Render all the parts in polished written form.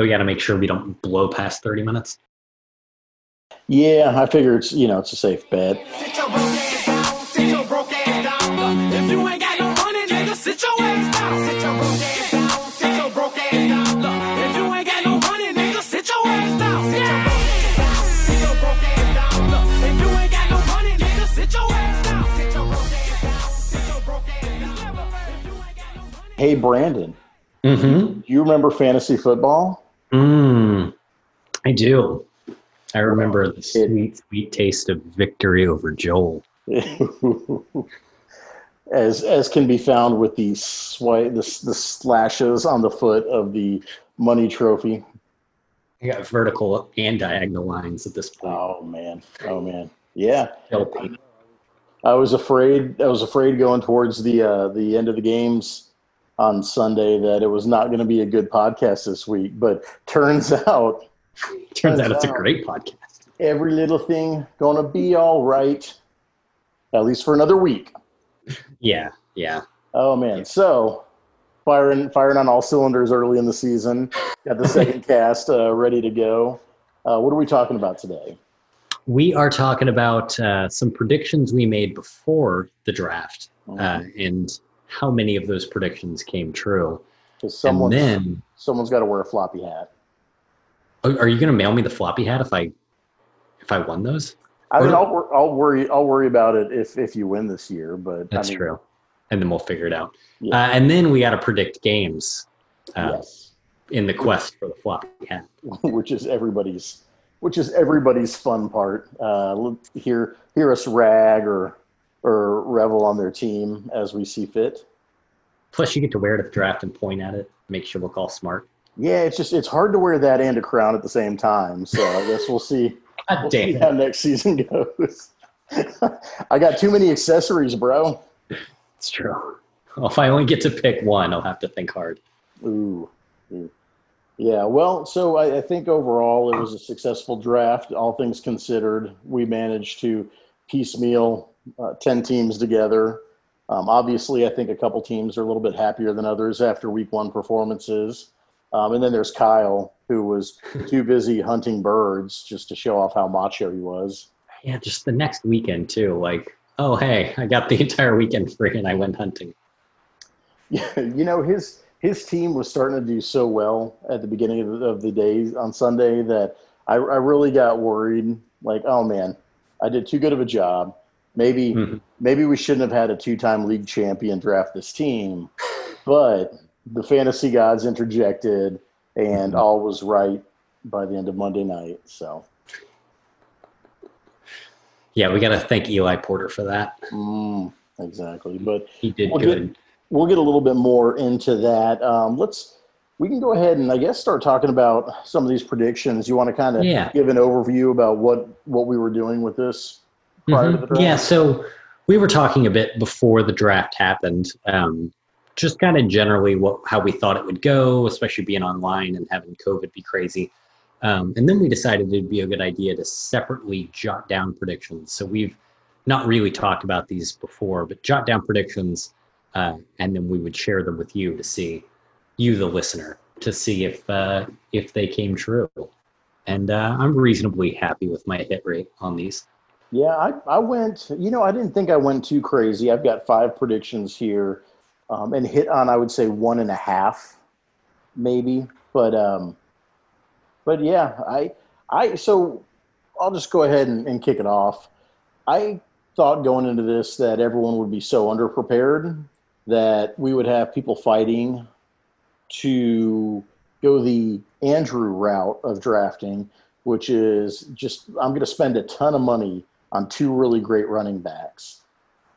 we got to make sure we don't blow past 30 minutes. Yeah, I figure it's, you know, it's a safe bet. Sit your broke ass down. Sit your broke ass down. If you ain't got no money, nigga, sit your ass down. Sit your broke ass down. Sit your broke ass down. If you ain't got no money, nigga, sit your ass down. Sit your broke ass down. Sit your broke ass down. If you ain't got no money, nigga, sit your ass down. Sit your broke ass down. Sit your broke ass down. If you ain't got no money. Hey, Brandon. Mm-hmm. Do you remember fantasy football? I do. I remember the sweet, sweet taste of victory over Joel. as can be found with the slashes on the foot of the money trophy. I got vertical and diagonal lines at this point. Oh man, yeah. I was afraid going towards the end of the games on Sunday that it was not going to be a good podcast this week, but turns out it's a great podcast. Every little thing going to be all right, at least for another week. Yeah. Oh, man. Yeah. So firing on all cylinders early in the season. Got the second cast ready to go. What are we talking about today? We are talking about some predictions we made before the draft and how many of those predictions came true. Someone's got to wear a floppy hat. Are you going to mail me the floppy hat if I won those? I mean, I'll worry about it if you win this year, but that's true. And then we'll figure it out. Yeah. And then we got to predict games in the quest for the floppy hat, which is everybody's fun part. Hear us rag or revel on their team as we see fit. Plus, you get to wear it at the draft and point at it. Makes you look all smart. Yeah, it's hard to wear that and a crown at the same time. So I guess we'll see, see how next season goes. I got too many accessories, bro. It's true. Well, if I only get to pick one, I'll have to think hard. Ooh. Yeah, well, so I think overall it was a successful draft, all things considered. We managed to piecemeal 10 teams together. Obviously, I think a couple teams are a little bit happier than others after week one performances. And then there's Kyle, who was too busy hunting birds just to show off how macho he was. Yeah, just the next weekend, too. Like, oh, hey, I got the entire weekend free and I went hunting. Yeah, you know, his team was starting to do so well at the beginning of the day on Sunday that I really got worried. Like, oh, man, I did too good of a job. Maybe we shouldn't have had a two-time league champion draft this team, but – the fantasy gods interjected, and all was right by the end of Monday night. So, yeah, we got to thank Eli Porter for that. Exactly, but he did good. We'll get a little bit more into that. We can go ahead and I guess start talking about some of these predictions. You want to kind of give an overview about what we were doing with this prior to the draft? Yeah, so we were talking a bit before the draft happened. Just kind of generally how we thought it would go, especially being online and having COVID be crazy. And then we decided it'd be a good idea to separately jot down predictions. So we've not really talked about these before, but jot down predictions, and then we would share them with you to see, you the listener, to see if they came true. And I'm reasonably happy with my hit rate on these. Yeah, I went, you know, I didn't think I went too crazy. I've got 5 predictions here. And hit on, I would say, 1.5, maybe. But yeah, so I'll just go ahead and kick it off. I thought going into this that everyone would be so underprepared that we would have people fighting to go the Andrew route of drafting, which is just I'm going to spend a ton of money on 2 really great running backs.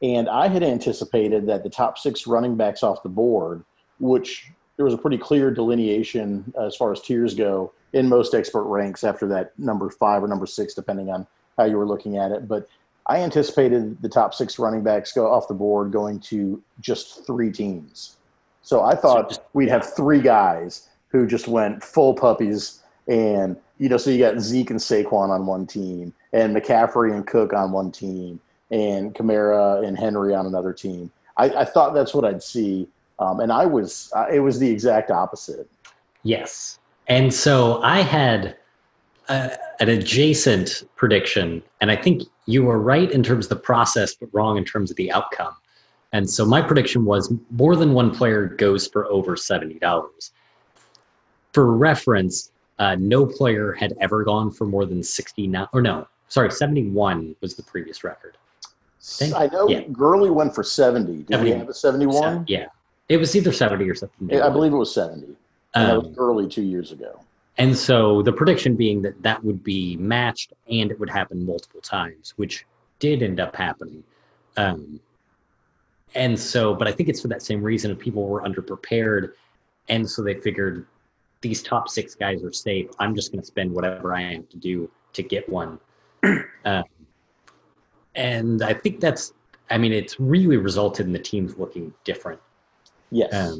And I had anticipated that the top 6 running backs off the board, which there was a pretty clear delineation as far as tiers go in most expert ranks after that number 5 or number 6, depending on how you were looking at it. But I anticipated the top 6 running backs go off the board going to just 3 teams. So I thought we'd have 3 guys who just went full puppies. And, you know, so you got Zeke and Saquon on one team and McCaffrey and Cook on one team. And Kamara and Henry on another team. I thought that's what I'd see, and it was the exact opposite. Yes, And so I had an adjacent prediction, and I think you were right in terms of the process, but wrong in terms of the outcome. And so my prediction was more than one player goes for over $70. For reference, no player had ever gone for more than 69, or no, sorry, 71 was the previous record. I know Gurley went for 70. Did we have a 71? Yeah. It was either 70 or something. Yeah, I believe it was 70. That was Gurley 2 years ago. And so the prediction being that that would be matched and it would happen multiple times, which did end up happening. And so, but I think it's for that same reason if people were underprepared. And so they figured these top six guys are safe. I'm just going to spend whatever I have to do to get one. And I think that's, I mean, it's really resulted in the teams looking different. Yes.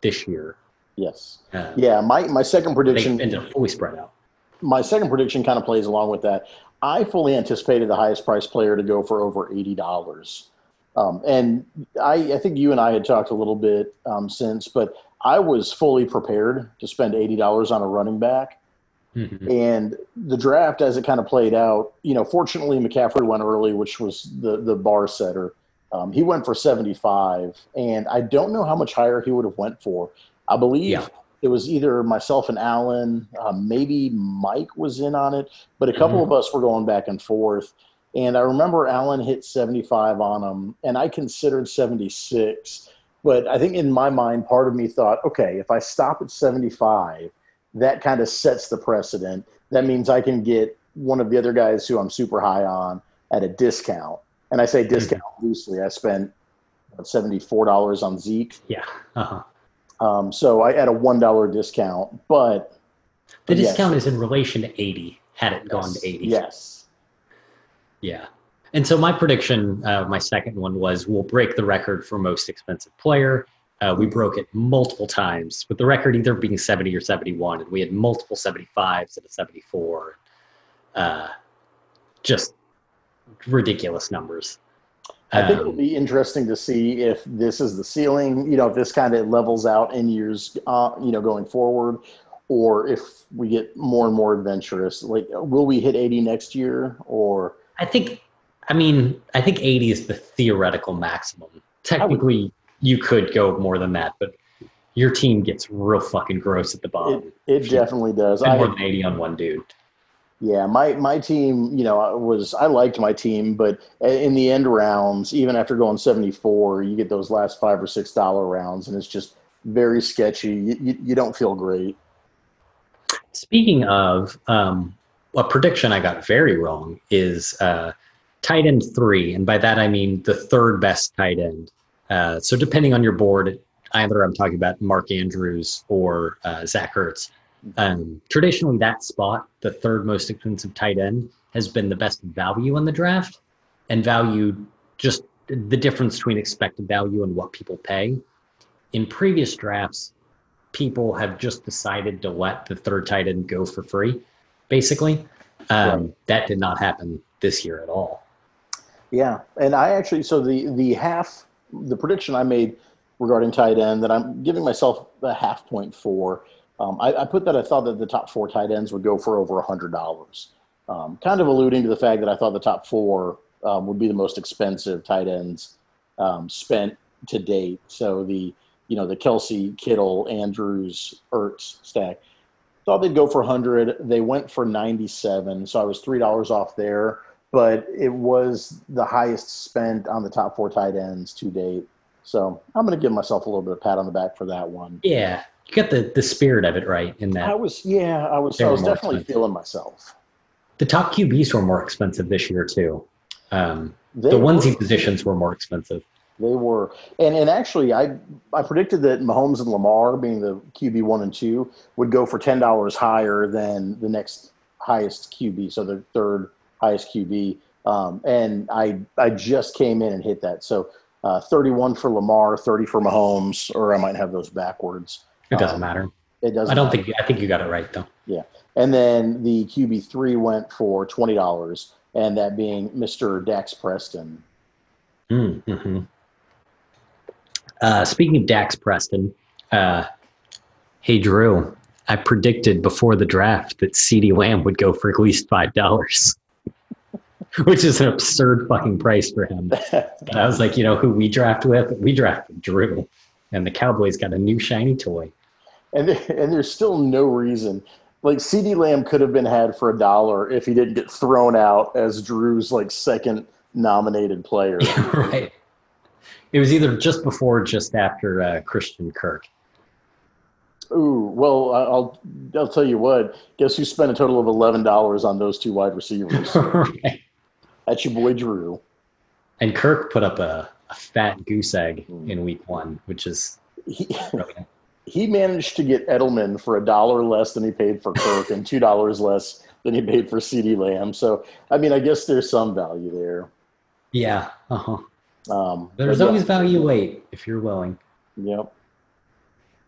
This year. Yes. Yeah. My second prediction ended up fully spread out. My second prediction kind of plays along with that. I fully anticipated the highest priced player to go for over $80. And I think you and I had talked a little bit since, but I was fully prepared to spend $80 on a running back. Mm-hmm. And the draft, as it kind of played out, you know, fortunately McCaffrey went early, which was the bar setter. He went for 75, and I don't know how much higher he would have went for. I believe it was either myself and Alan, maybe Mike was in on it, but a couple of us were going back and forth. And I remember Alan hit 75 on him, and I considered 76. But I think in my mind, part of me thought, okay, if I stop at 75, that kind of sets the precedent. That means I can get one of the other guys who I'm super high on at a discount. And I say discount loosely. I spent $74 on Zeke. Yeah. So I had a $1 discount, but the discount is in relation to 80. Had it gone to 80. Yes. Yeah. And so my prediction, my second one was we'll break the record for most expensive player. We broke it multiple times with the record either being 70 or 71, and we had multiple 75s and a 74. Just ridiculous numbers. I think it'll be interesting to see if this is the ceiling, you know, if this kind of levels out in years, you know, going forward, or if we get more and more adventurous. Like, will we hit 80 next year? Or I think 80 is the theoretical maximum. Technically, you could go more than that, but your team gets real fucking gross at the bottom. It definitely does. And more than 80 on one dude. Yeah, my team, you know, I liked my team, but in the end rounds, even after going 74, you get those last $5 or $6 rounds, and it's just very sketchy. You don't feel great. Speaking of, a prediction I got very wrong is tight end 3, and by that I mean the third best tight end. So depending on your board, either I'm talking about Mark Andrews or Zach Ertz. Traditionally, that spot, the third most expensive tight end, has been the best value in the draft, and value, just the difference between expected value and what people pay. In previous drafts, people have just decided to let the third tight end go for free, basically. That did not happen this year at all. Yeah, and I actually, so the prediction I made regarding tight end that I'm giving myself a half point for, I put that I thought that the top 4 tight ends would go for over $100, kind of alluding to the fact that I thought the top 4 would be the most expensive tight ends spent to date. So the Kelsey, Kittle, Andrews, Ertz stack, thought they'd go for 100. They went for 97, so I was $3 off there, but it was the highest spent on the top 4 tight ends to date. So I'm going to give myself a little bit of pat on the back for that one. Yeah. You got the spirit of it right in that. I was definitely expensive. Feeling myself. The top QBs were more expensive this year too. The onesie positions were more expensive. They were, and actually, I predicted that Mahomes and Lamar, being the QB 1 and 2, would go for $10 higher than the next highest QB, so the third highest QB. And I just came in and hit that. So 31 for Lamar, 30 for Mahomes, or I might have those backwards. It doesn't matter. It doesn't. I think you got it right though. Yeah, and then the QB3 went for $20, and that being Mr. Dax Preston. Mm-hmm. Speaking of Dax Preston, hey Drew, I predicted before the draft that CeeDee Lamb would go for at least $5, which is an absurd fucking price for him. But I was like, you know who we draft with? We drafted Drew, and the Cowboys got a new shiny toy. And there's still no reason. Like, CeeDee Lamb could have been had for $1 if he didn't get thrown out as Drew's, like, second nominated player. Yeah, right. It was either just before or just after Christian Kirk. Ooh, well, I'll tell you what. Guess who spent a total of $11 on those two wide receivers? Right. That's your boy Drew. And Kirk put up a fat goose egg in week 1, which is brilliant. He managed to get Edelman for $1 less than he paid for Kirk and $2 less than he paid for CeeDee Lamb. So, I mean, I guess there's some value there. Yeah. Uh-huh. There's always value late if you're willing. Yep.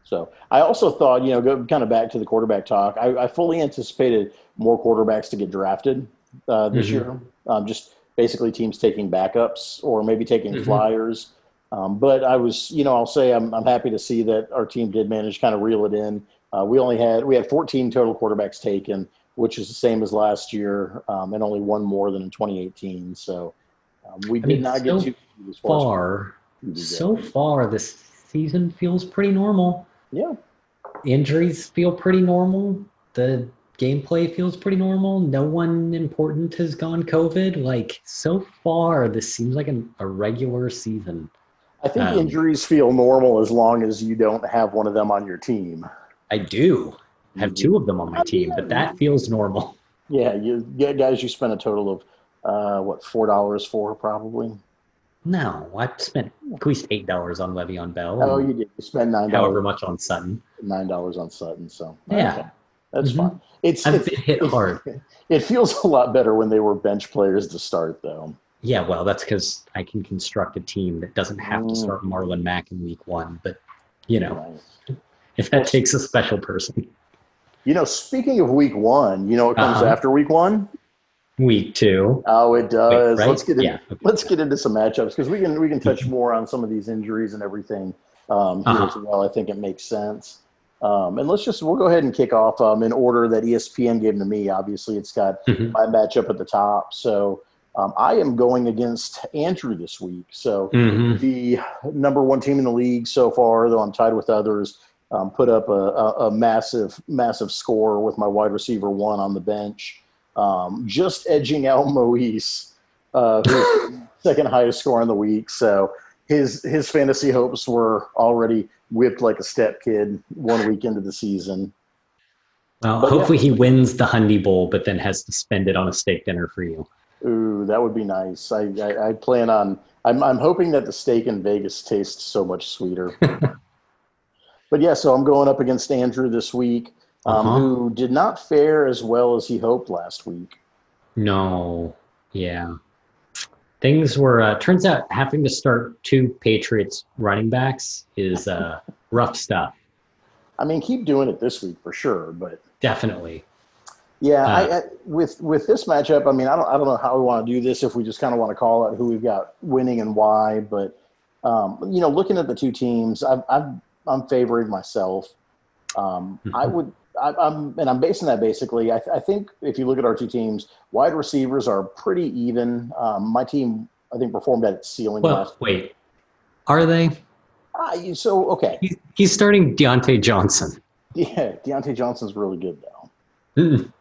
So I also thought, you know, go kind of back to the quarterback talk. I fully anticipated more quarterbacks to get drafted this year. Just basically teams taking backups or maybe taking flyers. But I was, you know, I'll say I'm happy to see that our team did manage to kind of reel it in. We had 14 total quarterbacks taken, which is the same as last year, and only one more than in 2018. So So far this season feels pretty normal. Yeah. Injuries feel pretty normal. The gameplay feels pretty normal. No one important has gone COVID. Like, so far, this seems like a regular season. I think injuries feel normal as long as you don't have one of them on your team. I do have 2 of them on my team, but that feels normal. Yeah, you guys spent a total of, $4 for probably? No, I spent at least $8 on Le'Veon Bell. Oh, you did. You spent $9. However much on Sutton. $9 on Sutton, so. Yeah. Okay. That's fine. I've been hit hard. It feels a lot better when they were bench players to start, though. Yeah, well, that's because I can construct a team that doesn't have to start Marlon Mack in week 1. But, you know, if that takes a special person. You know, speaking of week 1, you know what comes after week 1? Week 2. Oh, it does. Wait, right? Let's get into some matchups because we can touch more on some of these injuries and everything here as well. I think it makes sense. And we'll go ahead and kick off in order that ESPN gave to me. Obviously, it's got my matchup at the top. So I am going against Andrew this week. So the number 1 team in the league so far, though I'm tied with others, put up a massive score with my wide receiver 1 on the bench. Just edging out Moise, who's second highest score in the week. So his fantasy hopes were already whipped like a step kid one week into the season. Well, hopefully he wins the Hundy Bowl, but then has to spend it on a steak dinner for you. Ooh, that would be nice. I plan on. I'm hoping that the steak in Vegas tastes so much sweeter. But yeah, so I'm going up against Andrew this week, who did not fare as well as he hoped last week. No, yeah, things were. Turns out having to start 2 Patriots running backs is rough stuff. I mean, keep doing it this week for sure, but definitely. Yeah, with this matchup, I mean, I don't know how we want to do this, if we just kind of want to call out who we've got winning and why. But you know, looking at the 2 teams, I'm favoring myself. I'm basing that basically. I think if you look at our 2 teams, wide receivers are pretty even. My team, I think, performed at its ceiling. Well, last wait, week. Are they? So okay, he's starting Deontay Johnson. Yeah, Deontay Johnson's really good though. Mm.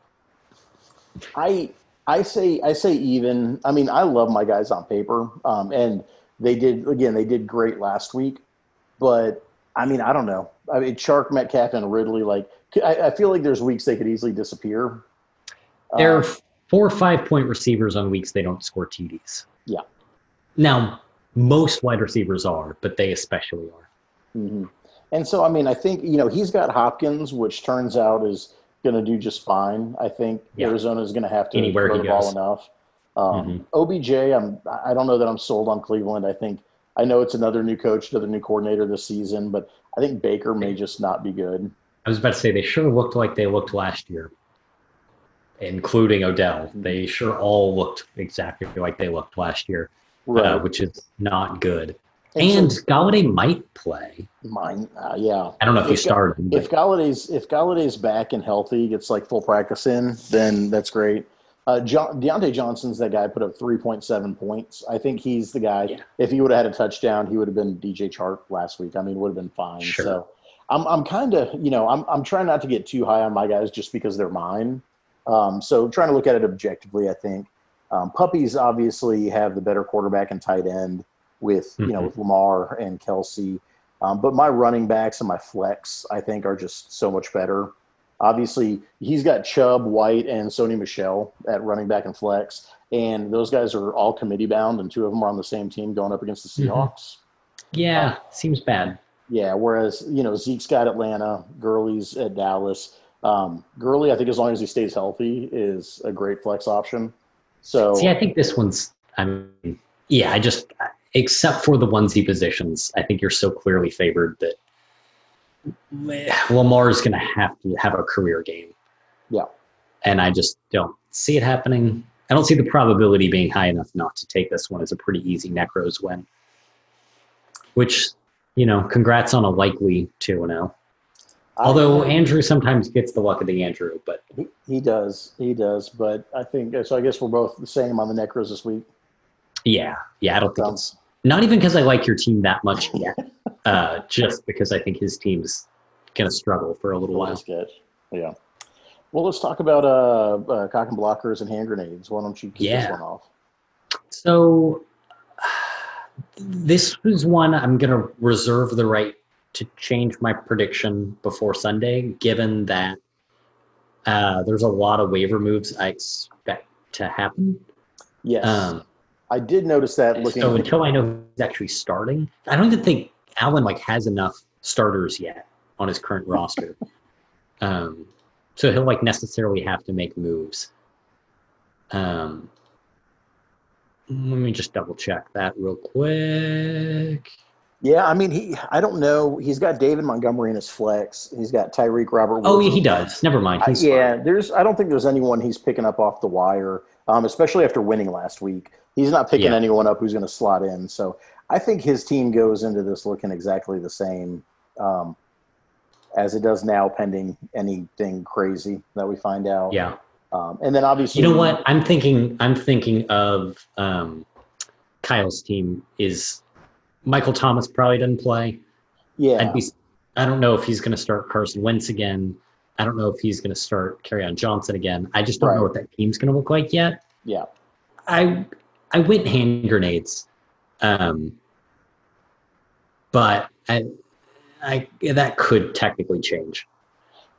I say even. I mean, I love my guys on paper, and they did great last week. But I mean, I don't know. I mean, Chark, Metcalf, and Ridley. Like, I feel like there's weeks they could easily disappear. There are 4 or 5 point receivers on weeks they don't score TDs. Yeah. Now, most wide receivers are, but they especially are. Mm-hmm. And so, I mean, I think you know he's got Hopkins, which turns out is going to do just fine. I think Arizona is going to have to throw the ball enough. OBJ, I don't know that I'm sold on Cleveland. I know it's another new coach, another new coordinator this season, but I think Baker may just not be good. I was about to say they sure looked like they looked last year, including Odell. They sure all looked exactly like they looked last year, right. Which is not good. And so, Galladay might play. Yeah. I don't know if you started him. If Galladay's back and healthy, gets like full practice in, then that's great. Deontay Johnson's that guy, put up 3.7 points. I think he's the guy. Yeah. If he would have had a touchdown, he would have been DJ Chark last week. I mean, would have been fine. Sure. So I'm kind of, you know, I'm trying not to get too high on my guys just because they're mine. So trying to look at it objectively, I think. Puppies obviously have the better quarterback and tight end with, you know, with Lamar and Kelsey. But my running backs and my flex, I think, are just so much better. Obviously, he's got Chubb, White, and Sony Michel at running back and flex. And those guys are all committee bound, and two of them are on the same team going up against the Seahawks. Yeah, seems bad. Yeah, whereas, you know, Zeke's got Atlanta, Gurley's at Dallas. Gurley, I think, as long as he stays healthy, is a great flex option. So, see, I think this one's, I mean, yeah, I just, except for the onesie positions, I think you're so clearly favored that Lamar's going to have a career game. Yeah. And I just don't see it happening. I don't see the probability being high enough not to take this one as a pretty easy Necros win, which, you know, congrats on a likely 2-0. Although Andrew sometimes gets the luck of the Andrew, but he does. But I think so. I guess we're both the same on the Necros this week. Yeah. I don't think it's not even because I like your team that much yet. Just because I think his team's gonna struggle for a little while. Yeah. Well, let's talk about cock and blockers and hand grenades. Why don't you kick this one off? So this is one I'm gonna reserve the right to change my prediction before Sunday, given that there's a lot of waiver moves I expect to happen. Yes. I did notice that. So until I know who's actually starting, I don't even think Alan has enough starters yet on his current roster. So he'll necessarily have to make moves. Let me just double check that real quick. Yeah, I mean, I don't know. He's got David Montgomery in his flex. He's got Tyreek, Robert Woods. Oh, yeah, he does. Never mind. I don't think there's anyone he's picking up off the wire, especially after winning last week. He's not picking anyone up who's going to slot in. So I think his team goes into this looking exactly the same as it does now, pending anything crazy that we find out. Yeah. And then obviously – you know what? I'm thinking of Kyle's team is – Michael Thomas probably doesn't play. Yeah. I don't know if he's going to start Carson Wentz again. I don't know if he's going to start Kerryon Johnson again. I just don't know what that team's going to look like yet. Yeah. I went hand grenades. But I that could technically change.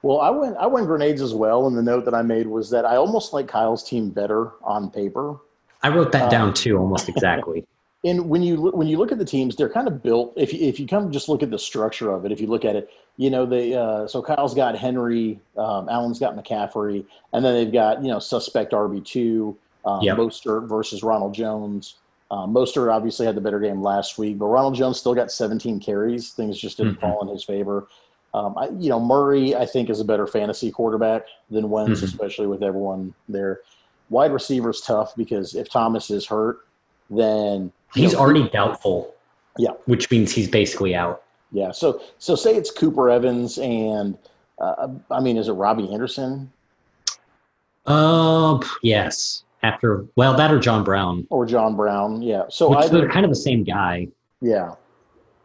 Well, I went grenades as well, and the note that I made was that I almost like Kyle's team better on paper. I wrote that down too, almost exactly. And when you look at the teams, they're kind of built. If you come just look at the structure of it, if you look at it, you know, they so Kyle's got Henry, Allen's got McCaffrey, and then they've got, you know, suspect RB2, Mostert versus Ronald Jones. Mostert obviously had the better game last week, but Ronald Jones still got 17 carries. Things just didn't fall in his favor. Murray, I think, is a better fantasy quarterback than Wentz, especially with everyone there. Wide receiver's tough because if Thomas is hurt, then he's already doubtful. Yeah. Which means he's basically out. Yeah. So say it's Cooper Evans and, is it Robbie Anderson? Yes. That or John Brown. Yeah. So they're kind of the same guy. Yeah.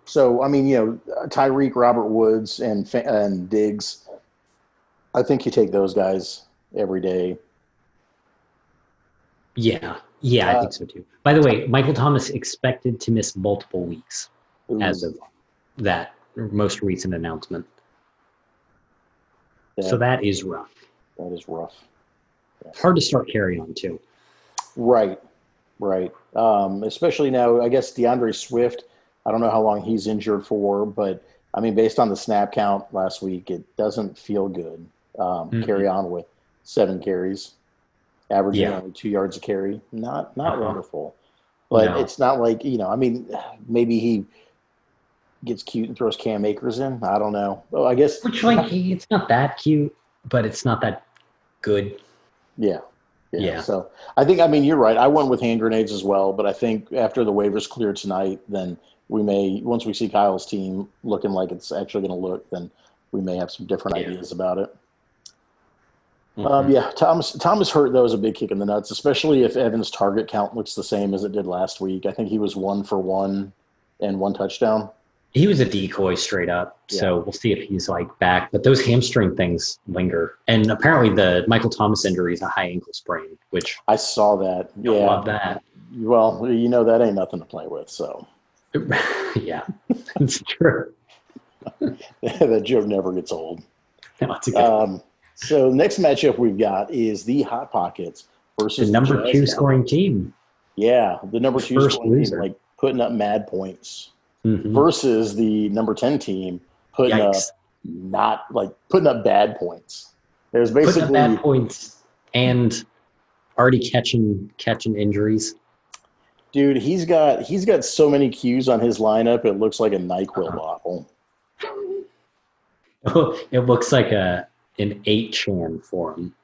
So, Tyreek, Robert Woods, and Diggs. I think you take those guys every day. Yeah. Yeah, I think so too. By the way, Michael Thomas expected to miss multiple weeks as of that most recent announcement. So that is rough. Yeah. Hard to start carrying on too. Right. Especially now, I guess DeAndre Swift, I don't know how long he's injured for, but based on the snap count last week, it doesn't feel good. Carry on with 7 carries. Averaging only 2 yards a carry, not wonderful, but it's not like maybe he gets cute and throws Cam Akers in. I don't know. Well, I guess it's not that cute, but it's not that good. Yeah. So I think you're right. I went with hand grenades as well, but I think after the waivers clear tonight, then we may, once we see Kyle's team looking like it's actually going to look, then we may have some different ideas about it. Mm-hmm. Thomas hurt, though, is a big kick in the nuts, especially if Evans' target count looks the same as it did last week. I think he was 1 for 1 and 1 touchdown. He was a decoy straight up, so we'll see if he's, like, back. But those hamstring things linger. And apparently the Michael Thomas injury is a high ankle sprain, which – I saw that. Yeah. I love that. Well, you know that ain't nothing to play with, so. Yeah, it's true. That joke never gets old. No, it's a good one. So next matchup we've got is the Hot Pockets versus the number 2 scoring team. Yeah, the number 2 scoring team, like, putting up mad points. Mm-hmm. Versus the number 10 team putting up putting up bad points. There's basically putting up bad points and already catching injuries. Dude, he's got so many cues on his lineup. It looks like a NyQuil bottle. It looks like an 8chan forum.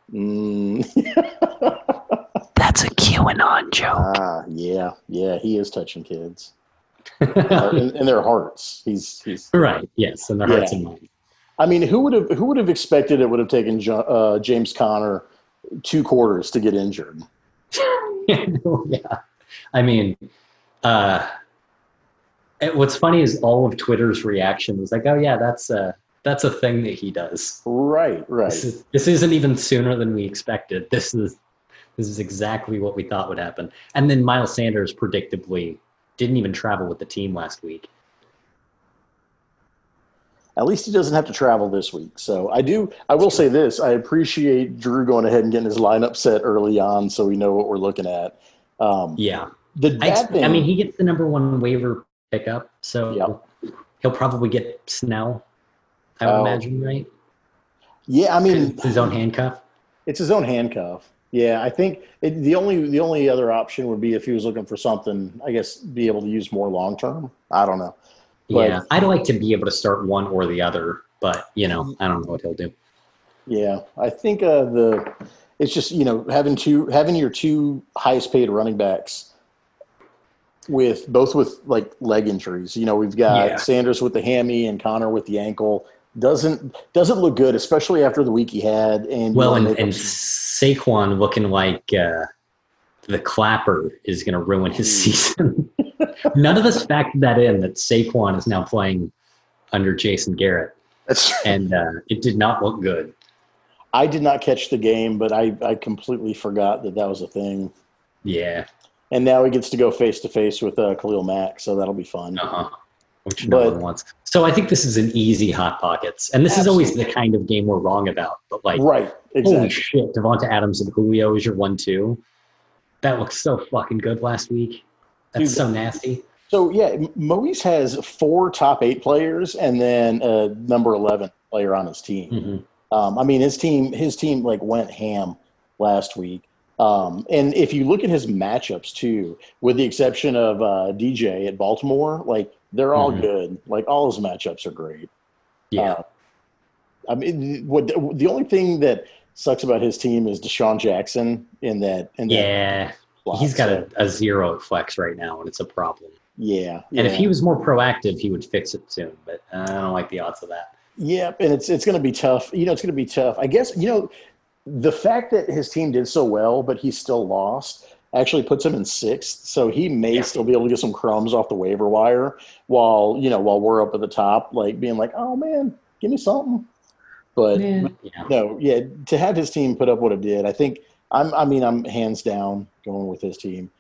That's a QAnon joke. Yeah, he is touching kids. In their hearts, he's right. Yes, in their hearts and minds. I mean, who would have expected it would have taken James Conner 2 quarters to get injured? Yeah, I mean, what's funny is all of Twitter's reaction was like, "Oh yeah, that's a thing that he does." Right. This isn't even sooner than we expected. This is exactly what we thought would happen. And then Miles Sanders predictably didn't even travel with the team last week. At least he doesn't have to travel this week. So I will say this. I appreciate Drew going ahead and getting his lineup set early on so we know what we're looking at. I mean, he gets the number 1 waiver pickup, so he'll probably get Snell, I would imagine, right? Yeah, I mean. It's his own handcuff? It's his own handcuff. Yeah, I think the only other option would be if he was looking for something, I guess, be able to use more long-term. I don't know. But, yeah, I'd like to be able to start one or the other, but, you know, I don't know what he'll do. Yeah, I think it's just, you know, having your 2 highest-paid running backs with like, leg injuries. You know, we've got Sanders with the hammy and Connor with the ankle. Doesn't look good, especially after the week he had. And and Saquon looking like the clapper is going to ruin his season. None of us factored that in, that Saquon is now playing under Jason Garrett. It did not look good. I did not catch the game, but I completely forgot that was a thing. Yeah. And now he gets to go face-to-face with Khalil Mack, so that'll be fun. Uh-huh. Which no one wants. So I think this is an easy Hot Pockets. And this is always the kind of game we're wrong about. But, like, holy shit, Devonta Adams and Julio is your 1-2. That looked so fucking good last week. That's so nasty. So, yeah, Moise has 4 top 8 players and then a number 11 player on his team. Mm-hmm. I mean, his team, like, went ham last week. And if you look at his matchups, too, with the exception of DJ at Baltimore, like, they're all good. Like, all his matchups are great. Yeah. I mean, the only thing that sucks about his team is Deshaun Jackson in that he's got a 0 at flex right now, and it's a problem. Yeah. And if he was more proactive, he would fix it soon, but I don't like the odds of that. Yeah, and it's going to be tough. You know, it's going to be tough. I guess, you know, the fact that his team did so well, but he still lost – actually puts him in 6th, so he may still be able to get some crumbs off the waiver wire while we're up at the top, like being like, oh, man, give me something. But, to have his team put up what it did, I think I'm hands down going with his team.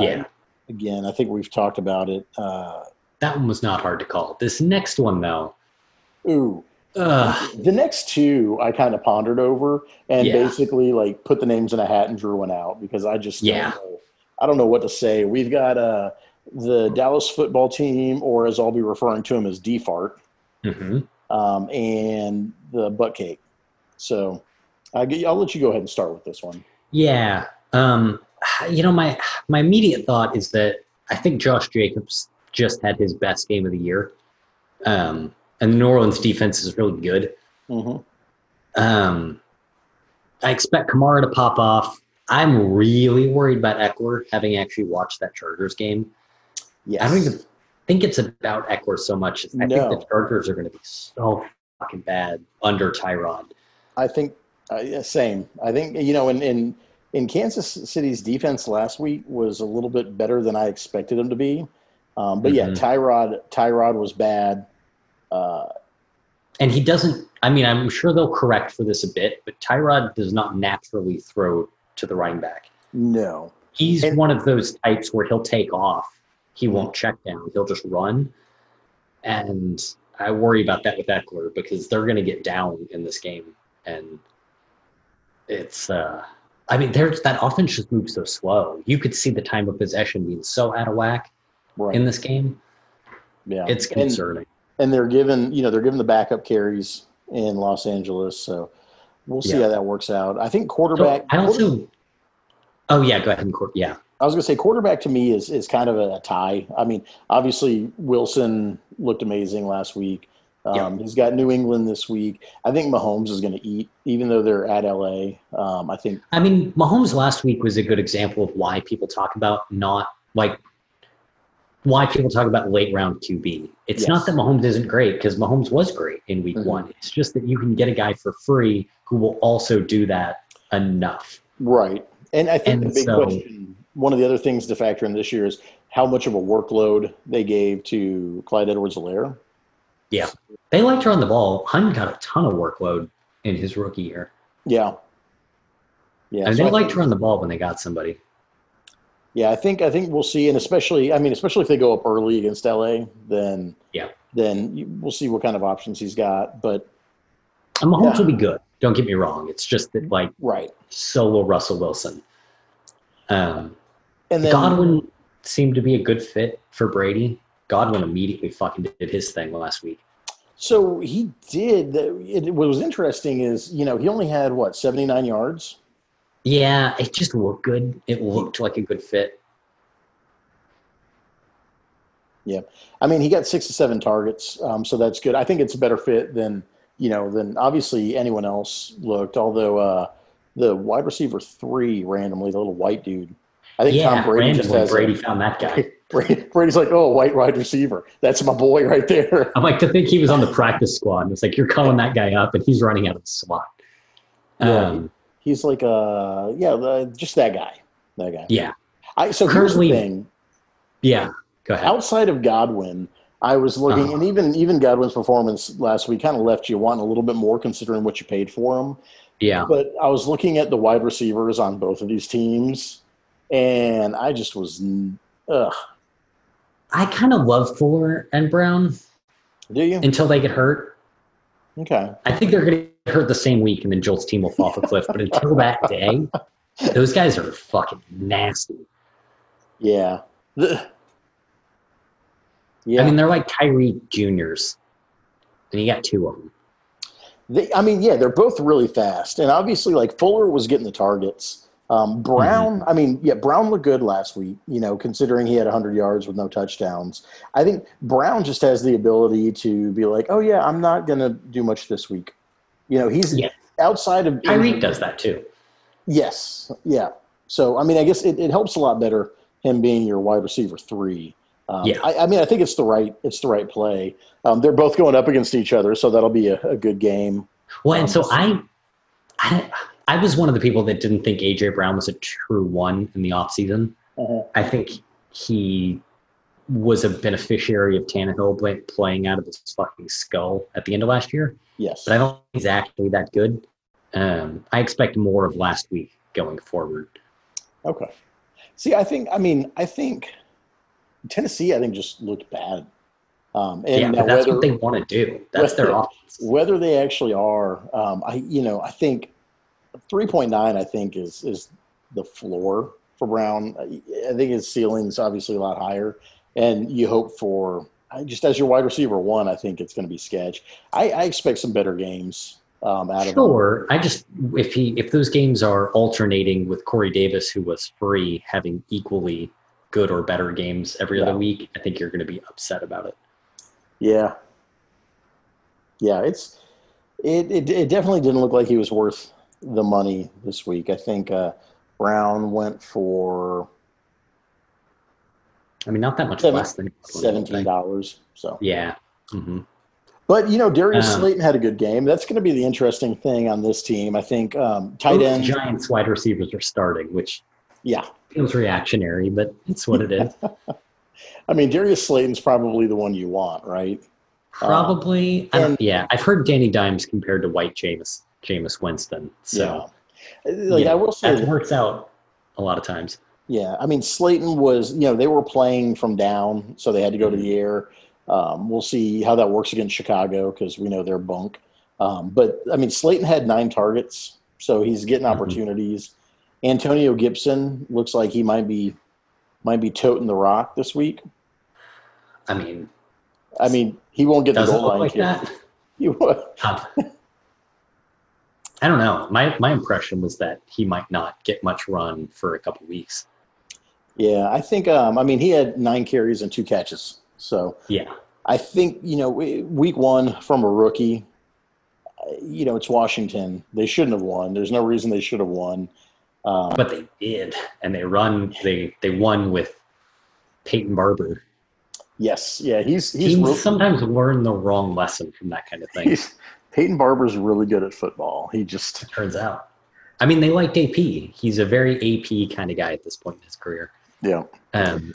Yeah. Again, I think we've talked about it. That one was not hard to call. This next one, though. Ooh. The next 2 I kind of pondered over and basically like put the names in a hat and drew one out because I just don't know what to say. We've got the Dallas football team, or as I'll be referring to him as D-Fart, and the Butt Cake. So I'll let you go ahead and start with this one. Yeah. You know, my immediate thought is that I think Josh Jacobs just had his best game of the year. And the New Orleans defense is really good. Mm-hmm. I expect Kamara to pop off. I'm really worried about Eckler, having actually watched that Chargers game. Yes. I don't even think it's about Eckler so much. I think the Chargers are going to be so fucking bad under Tyrod. I think same. I think, you know, in Kansas City's defense last week was a little bit better than I expected them to be. Tyrod was bad. And he doesn't – I mean, I'm sure they'll correct for this a bit, but Tyrod does not naturally throw to the running back. No. He's one of those types where he'll take off. He won't check down. He'll just run. And I worry about that with Eckler because they're going to get down in this game. And it's I mean, there's that offense just moves so slow. You could see the time of possession being so out of whack in this game. Yeah, it's concerning. And they're given, you know, the backup carries in Los Angeles, so we'll see how that works out. I think quarterback. So I also. Oh yeah, go ahead. Yeah, I was going to say quarterback to me is kind of a tie. I mean, obviously Wilson looked amazing last week. He's got New England this week. I think Mahomes is going to eat, even though they're at LA. I mean, Mahomes last week was a good example of why people talk about late round QB. It's not that Mahomes isn't great, because Mahomes was great in week one. It's just that you can get a guy for free who will also do that enough. Right. And I think question, one of the other things to factor in this year is how much of a workload they gave to Clyde Edwards-Helaire. Yeah. They liked her on the ball. Hunt got a ton of workload in his rookie year. Yeah. Yeah. And so they liked her on the ball when they got somebody. Yeah, I think we'll see, and especially if they go up early against LA, then we'll see what kind of options he's got. But Mahomes will be good. Don't get me wrong. It's just that so will Russell Wilson. And then Godwin seemed to be a good fit for Brady. Godwin immediately fucking did his thing last week. So he did. What was interesting is, you know, he only had 79 yards. Yeah, it just looked good. It looked like a good fit. Yeah. I mean, he got 6 to 7 targets, so that's good. I think it's a better fit than obviously anyone else looked, although the wide receiver 3 randomly, the little white dude. I think Tom Brady just has – Brady found that guy. Brady's like, oh, white wide receiver. That's my boy right there. I'm like, to think he was on the practice squad. It's like, you're calling that guy up, and he's running out of the slot. Yeah. He's like, just that guy. That guy. Yeah. So currently, here's the thing. Yeah, go ahead. Outside of Godwin, I was looking, and even Godwin's performance last week kind of left you wanting a little bit more considering what you paid for him. Yeah. But I was looking at the wide receivers on both of these teams, and I just was, ugh. I kind of love Fuller and Brown. Do you? Until they get hurt. Okay. I think they're going to get hurt the same week, and then Joel's team will fall off a cliff. But until that day, those guys are fucking nasty. Yeah. Yeah. I mean, they're like Tyreek Juniors, and you got 2 of them. They're both really fast. And obviously, like, Fuller was getting the targets. Brown, Brown looked good last week, you know, considering he had 100 yards with no touchdowns. I think Brown just has the ability to be like, oh, yeah, I'm not going to do much this week. You know, he's outside of – Tyreek does that too. Yes, yeah. So, I mean, I guess it helps a lot better him being your wide receiver 3. I think it's the right play. They're both going up against each other, so that'll be a good game. Well, and so I was one of the people that didn't think A.J. Brown was a true one in the offseason. I think he was a beneficiary of Tannehill playing out of his fucking skull at the end of last year. Yes. But I don't think he's actually that good. I expect more of last week going forward. Okay. See, I think Tennessee, just looked bad. That's what they want to do. That's their offense. Whether they actually are, I think 3.9, is the floor for Brown. I think his ceiling's obviously a lot higher. And you hope for, just as your wide receiver 1, I think it's going to be sketch. I expect some better games out of him. Sure. If those games are alternating with Corey Davis, who was free, having equally good or better games every other week, I think you're going to be upset about it. Yeah. Yeah, it definitely didn't look like he was worth the money this week. I think Brown went for I mean, not that much less than $17. So yeah. Mm-hmm. But, you know, Darius Slayton had a good game. That's going to be the interesting thing on this team. I think tight end. Giants wide receivers are starting, which feels reactionary, but it's what it is. I mean, Darius Slayton's probably the one you want, right? Probably. I've heard Danny Dimes compared to White Jameis Winston. So I will say that works out a lot of times. Yeah. I mean, Slayton was, you know, they were playing from down, so they had to go to the air. We'll see how that works against Chicago because we know they're bunk. But, I mean, Slayton had 9 targets, so he's getting opportunities. Mm-hmm. Antonio Gibson looks like he might be toting the rock this week. I mean, he won't get the goal line kick. Doesn't look like that. I don't know. My impression was that he might not get much run for a couple weeks. Yeah, I think he had 9 carries and 2 catches. So I think, you know, week one from a rookie, you know, it's Washington. They shouldn't have won. There's no reason they should have won. But they did, and they won with Peyton Barber. Yes, yeah, he's sometimes learn the wrong lesson from that kind of thing. Peyton Barber's really good at football. He just turns out. I mean, they liked AP. He's a very AP kind of guy at this point in his career. Yeah.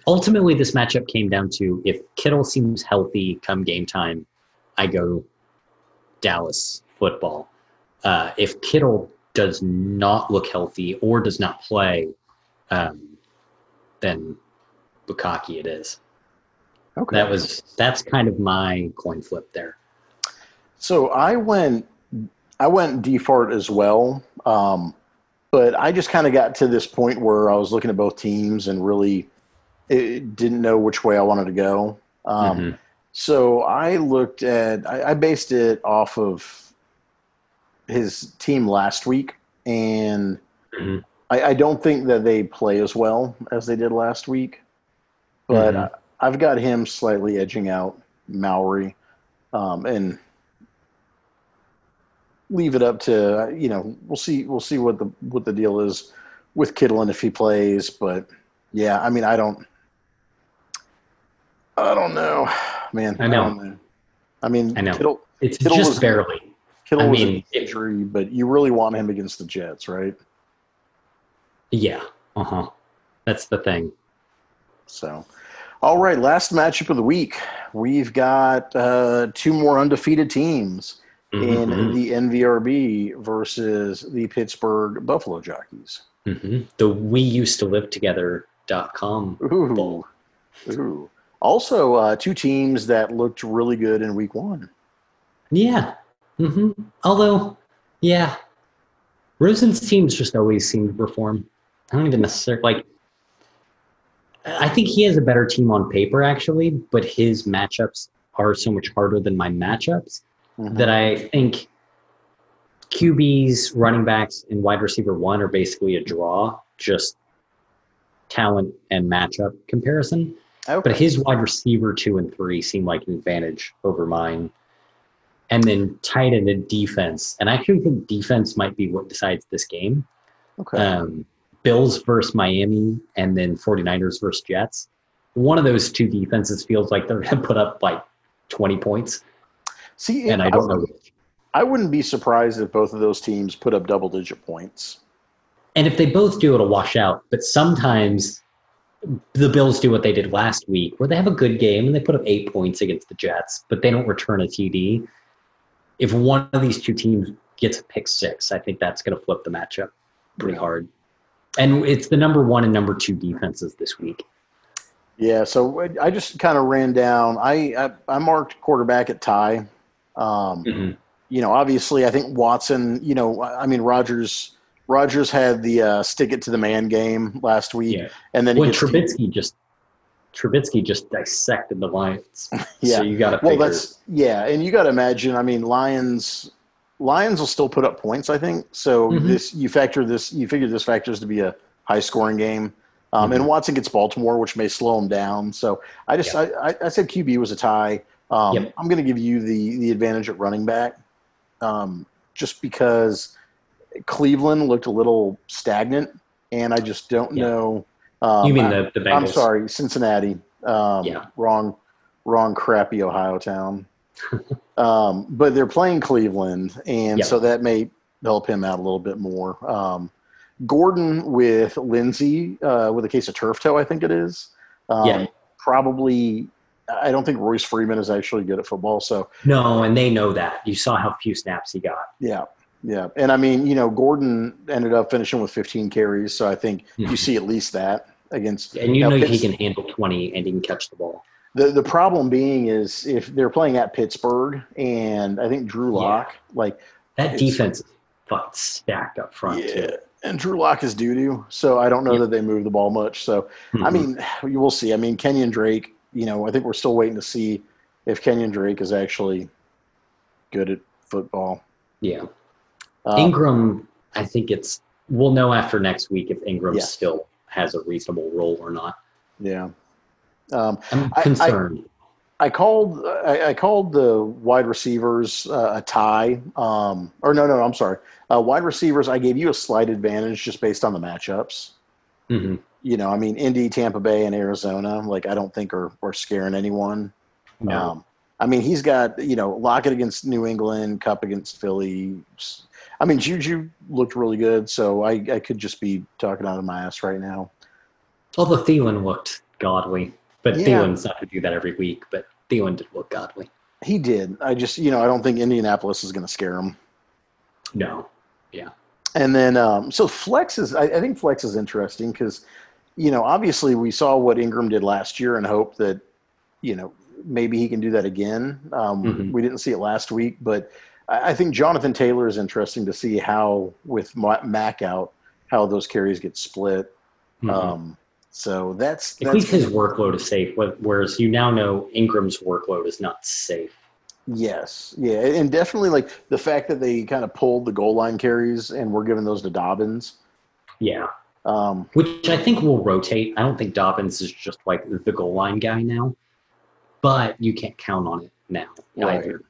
Ultimately, this matchup came down to if Kittle seems healthy come game time, I go Dallas football. If Kittle does not look healthy or does not play, then Bukaki it is. Okay. That's kind of my coin flip there. So I went Defart as well. But I just kind of got to this point where I was looking at both teams and really didn't know which way I wanted to go. So I looked at – I based it off of his team last week, and I don't think that they play as well as they did last week. But I've got him slightly edging out Mowry and – leave it up to, you know, we'll see what the deal is with Kittle and if he plays. But yeah, I mean, I don't know, man. I know. I know. Kittle, it's Kittle just was, barely. Kittle I was mean, an injury, but you really want him against the Jets, right? Yeah. That's the thing. So, all right, last matchup of the week. We've got 2 more undefeated teams. In the NVRB versus the Pittsburgh Buffalo Jockeys. The We Used to Live Together.com Bowl. Ooh. Also, 2 teams that looked really good in week one. Yeah. Although, yeah. Rosen's teams just always seem to perform. I don't even necessarily, like, I think he has a better team on paper, actually, but his matchups are so much harder than my matchups. That I think QBs, running backs, and wide receiver 1 are basically a draw, just talent and matchup comparison. Okay. But his wide receiver 2 and 3 seem like an advantage over mine. And then tight end and defense. And I actually think defense might be what decides this game. Okay. Bills versus Miami and then 49ers versus Jets. One of those 2 defenses feels like they're going to put up like 20 points. See, and I don't know. I wouldn't be surprised if both of those teams put up double-digit points. And if they both do, it'll wash out. But sometimes the Bills do what they did last week, where they have a good game and they put up 8 points against the Jets, but they don't return a TD. If one of these 2 teams gets a pick 6, I think that's going to flip the matchup pretty hard. And it's the number 1 and number 2 defenses this week. Yeah, so I just kind of ran down. I marked quarterback at tie. You know, obviously I think Watson, you know, I mean, Rodgers had the stick it to the man game last week. Yeah. And then Trubisky just dissected the Lions. Yeah. So you got to figure. Well, and you got to imagine, I mean, Lions will still put up points, I think. So you figure this factors to be a high scoring game. And Watson gets Baltimore, which may slow him down. So I said QB was a tie. I'm going to give you the advantage at running back just because Cleveland looked a little stagnant, and I just don't know. You mean the Bengals? I'm sorry, Cincinnati. Wrong crappy Ohio town. But they're playing Cleveland, and so that may help him out a little bit more. Gordon with Lindsey with a case of turf toe, I think it is. Probably – I don't think Royce Freeman is actually good at football. So no, and they know that. You saw how few snaps he got. Yeah. And, I mean, you know, Gordon ended up finishing with 15 carries, so I think you see at least that against – And you know he can handle 20 and he can catch the ball. The problem being is if they're playing at Pittsburgh, and I think Drew Lock, that defense is fucking stacked up front. Yeah, too. And Drew Lock is doo-doo, so I don't know that they move the ball much. So, I mean, you will see. I mean, Kenyon Drake, you know, I think we're still waiting to see if Kenyon Drake is actually good at football. Yeah. Ingram, I think we'll know after next week if Ingram still has a reasonable role or not. Yeah. I'm concerned. I called the wide receivers a tie. I'm sorry. Wide receivers, I gave you a slight advantage just based on the matchups. Mm-hmm. You know, I mean, Indy, Tampa Bay, and Arizona, I don't think are scaring anyone. No. I mean, he's got, you know, Lockett against New England, Cup against Philly. I mean, Juju looked really good, so I could just be talking out of my ass right now. Although Thielen looked godly. But Thielen's not going to do that every week, but Thielen did look godly. He did. I just, you know, I don't think Indianapolis is going to scare him. No. Yeah. And then, so flex is, I think flex is interesting because, you know, obviously we saw what Ingram did last year and hope that, you know, maybe he can do that again. We didn't see it last week, but I think Jonathan Taylor is interesting to see how, with Mac out, how those carries get split. So that's at least his workload is safe, whereas you now know Ingram's workload is not safe. Yes. Yeah. And definitely the fact that they kind of pulled the goal line carries and were giving those to Dobbins. Yeah. Which I think will rotate. I don't think Dobbins is just the goal line guy now, but you can't count on it now either.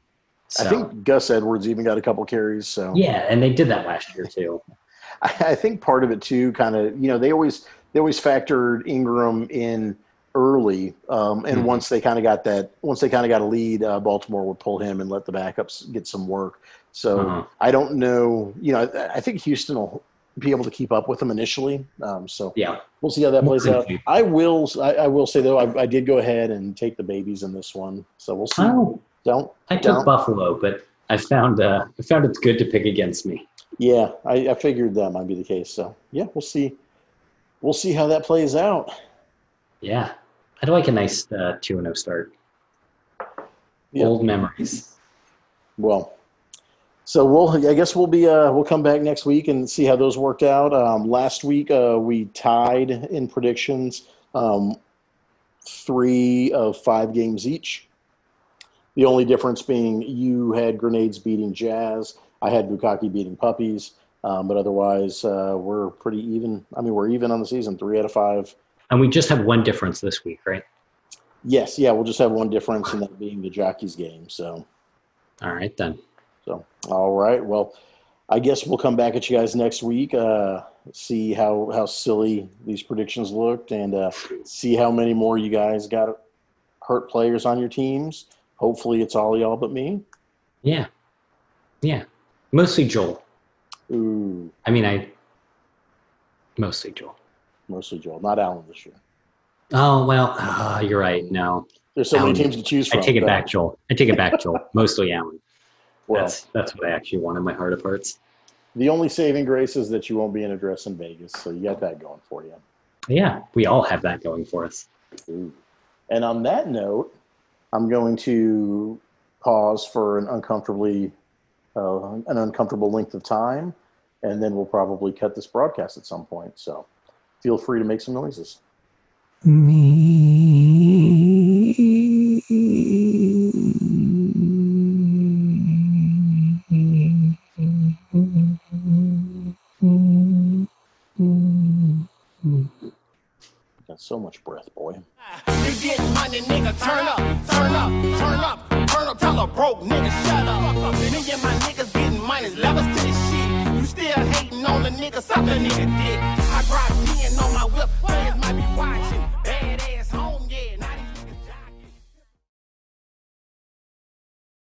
So. I think Gus Edwards even got a couple carries. So yeah. And they did that last year too. I think part of it too, kind of, you know, they always factored Ingram in early, and once they kind of got a lead, Baltimore would pull him and let the backups get some work. So I don't know, you know, I think Houston will be able to keep up with them initially. So we'll see how that plays out. I will say though, I did go ahead and take the babies in this one, so we'll see. I took Buffalo, but I found it's good to pick against me. Yeah, I figured that might be the case. So yeah, we'll see. We'll see how that plays out. Yeah. I'd like a nice 2-0 start. Yeah. Old memories. Well, so we'll come back next week and see how those worked out. Last week we tied in predictions, 3 of 5 games each. The only difference being you had Grenades beating Jazz. I had Bukaki beating Puppies. But otherwise, we're pretty even. I mean, we're even on the season, 3 out of 5. And we just have one difference this week, right? Yes. Yeah, we'll just have one difference, and that being the Jockeys game. So, all right, then. So, all right. Well, I guess we'll come back at you guys next week, see how silly these predictions looked, and see how many more you guys got hurt players on your teams. Hopefully it's all y'all but me. Yeah. Yeah. Mostly Joel. Ooh. I mean, mostly Joel, not Alan this year. Oh, well, you're right. No. There's so many teams to choose from. I take it back, Joel. Mostly Alan. Well, that's what I actually want in my heart of hearts. The only saving grace is that you won't be in a dress in Vegas, so you got that going for you. Yeah, we all have that going for us. Ooh. And on that note, I'm going to pause for an uncomfortable length of time, and then we'll probably cut this broadcast at some point. So feel free to make some noises. Got so much breath, boy. You get money, nigga. Turn up, turn up, turn up. Tell a broke nigga, shut up. Me and my niggas getting minus levels to this shit. You still hating on the niggas, suck a nigga dick.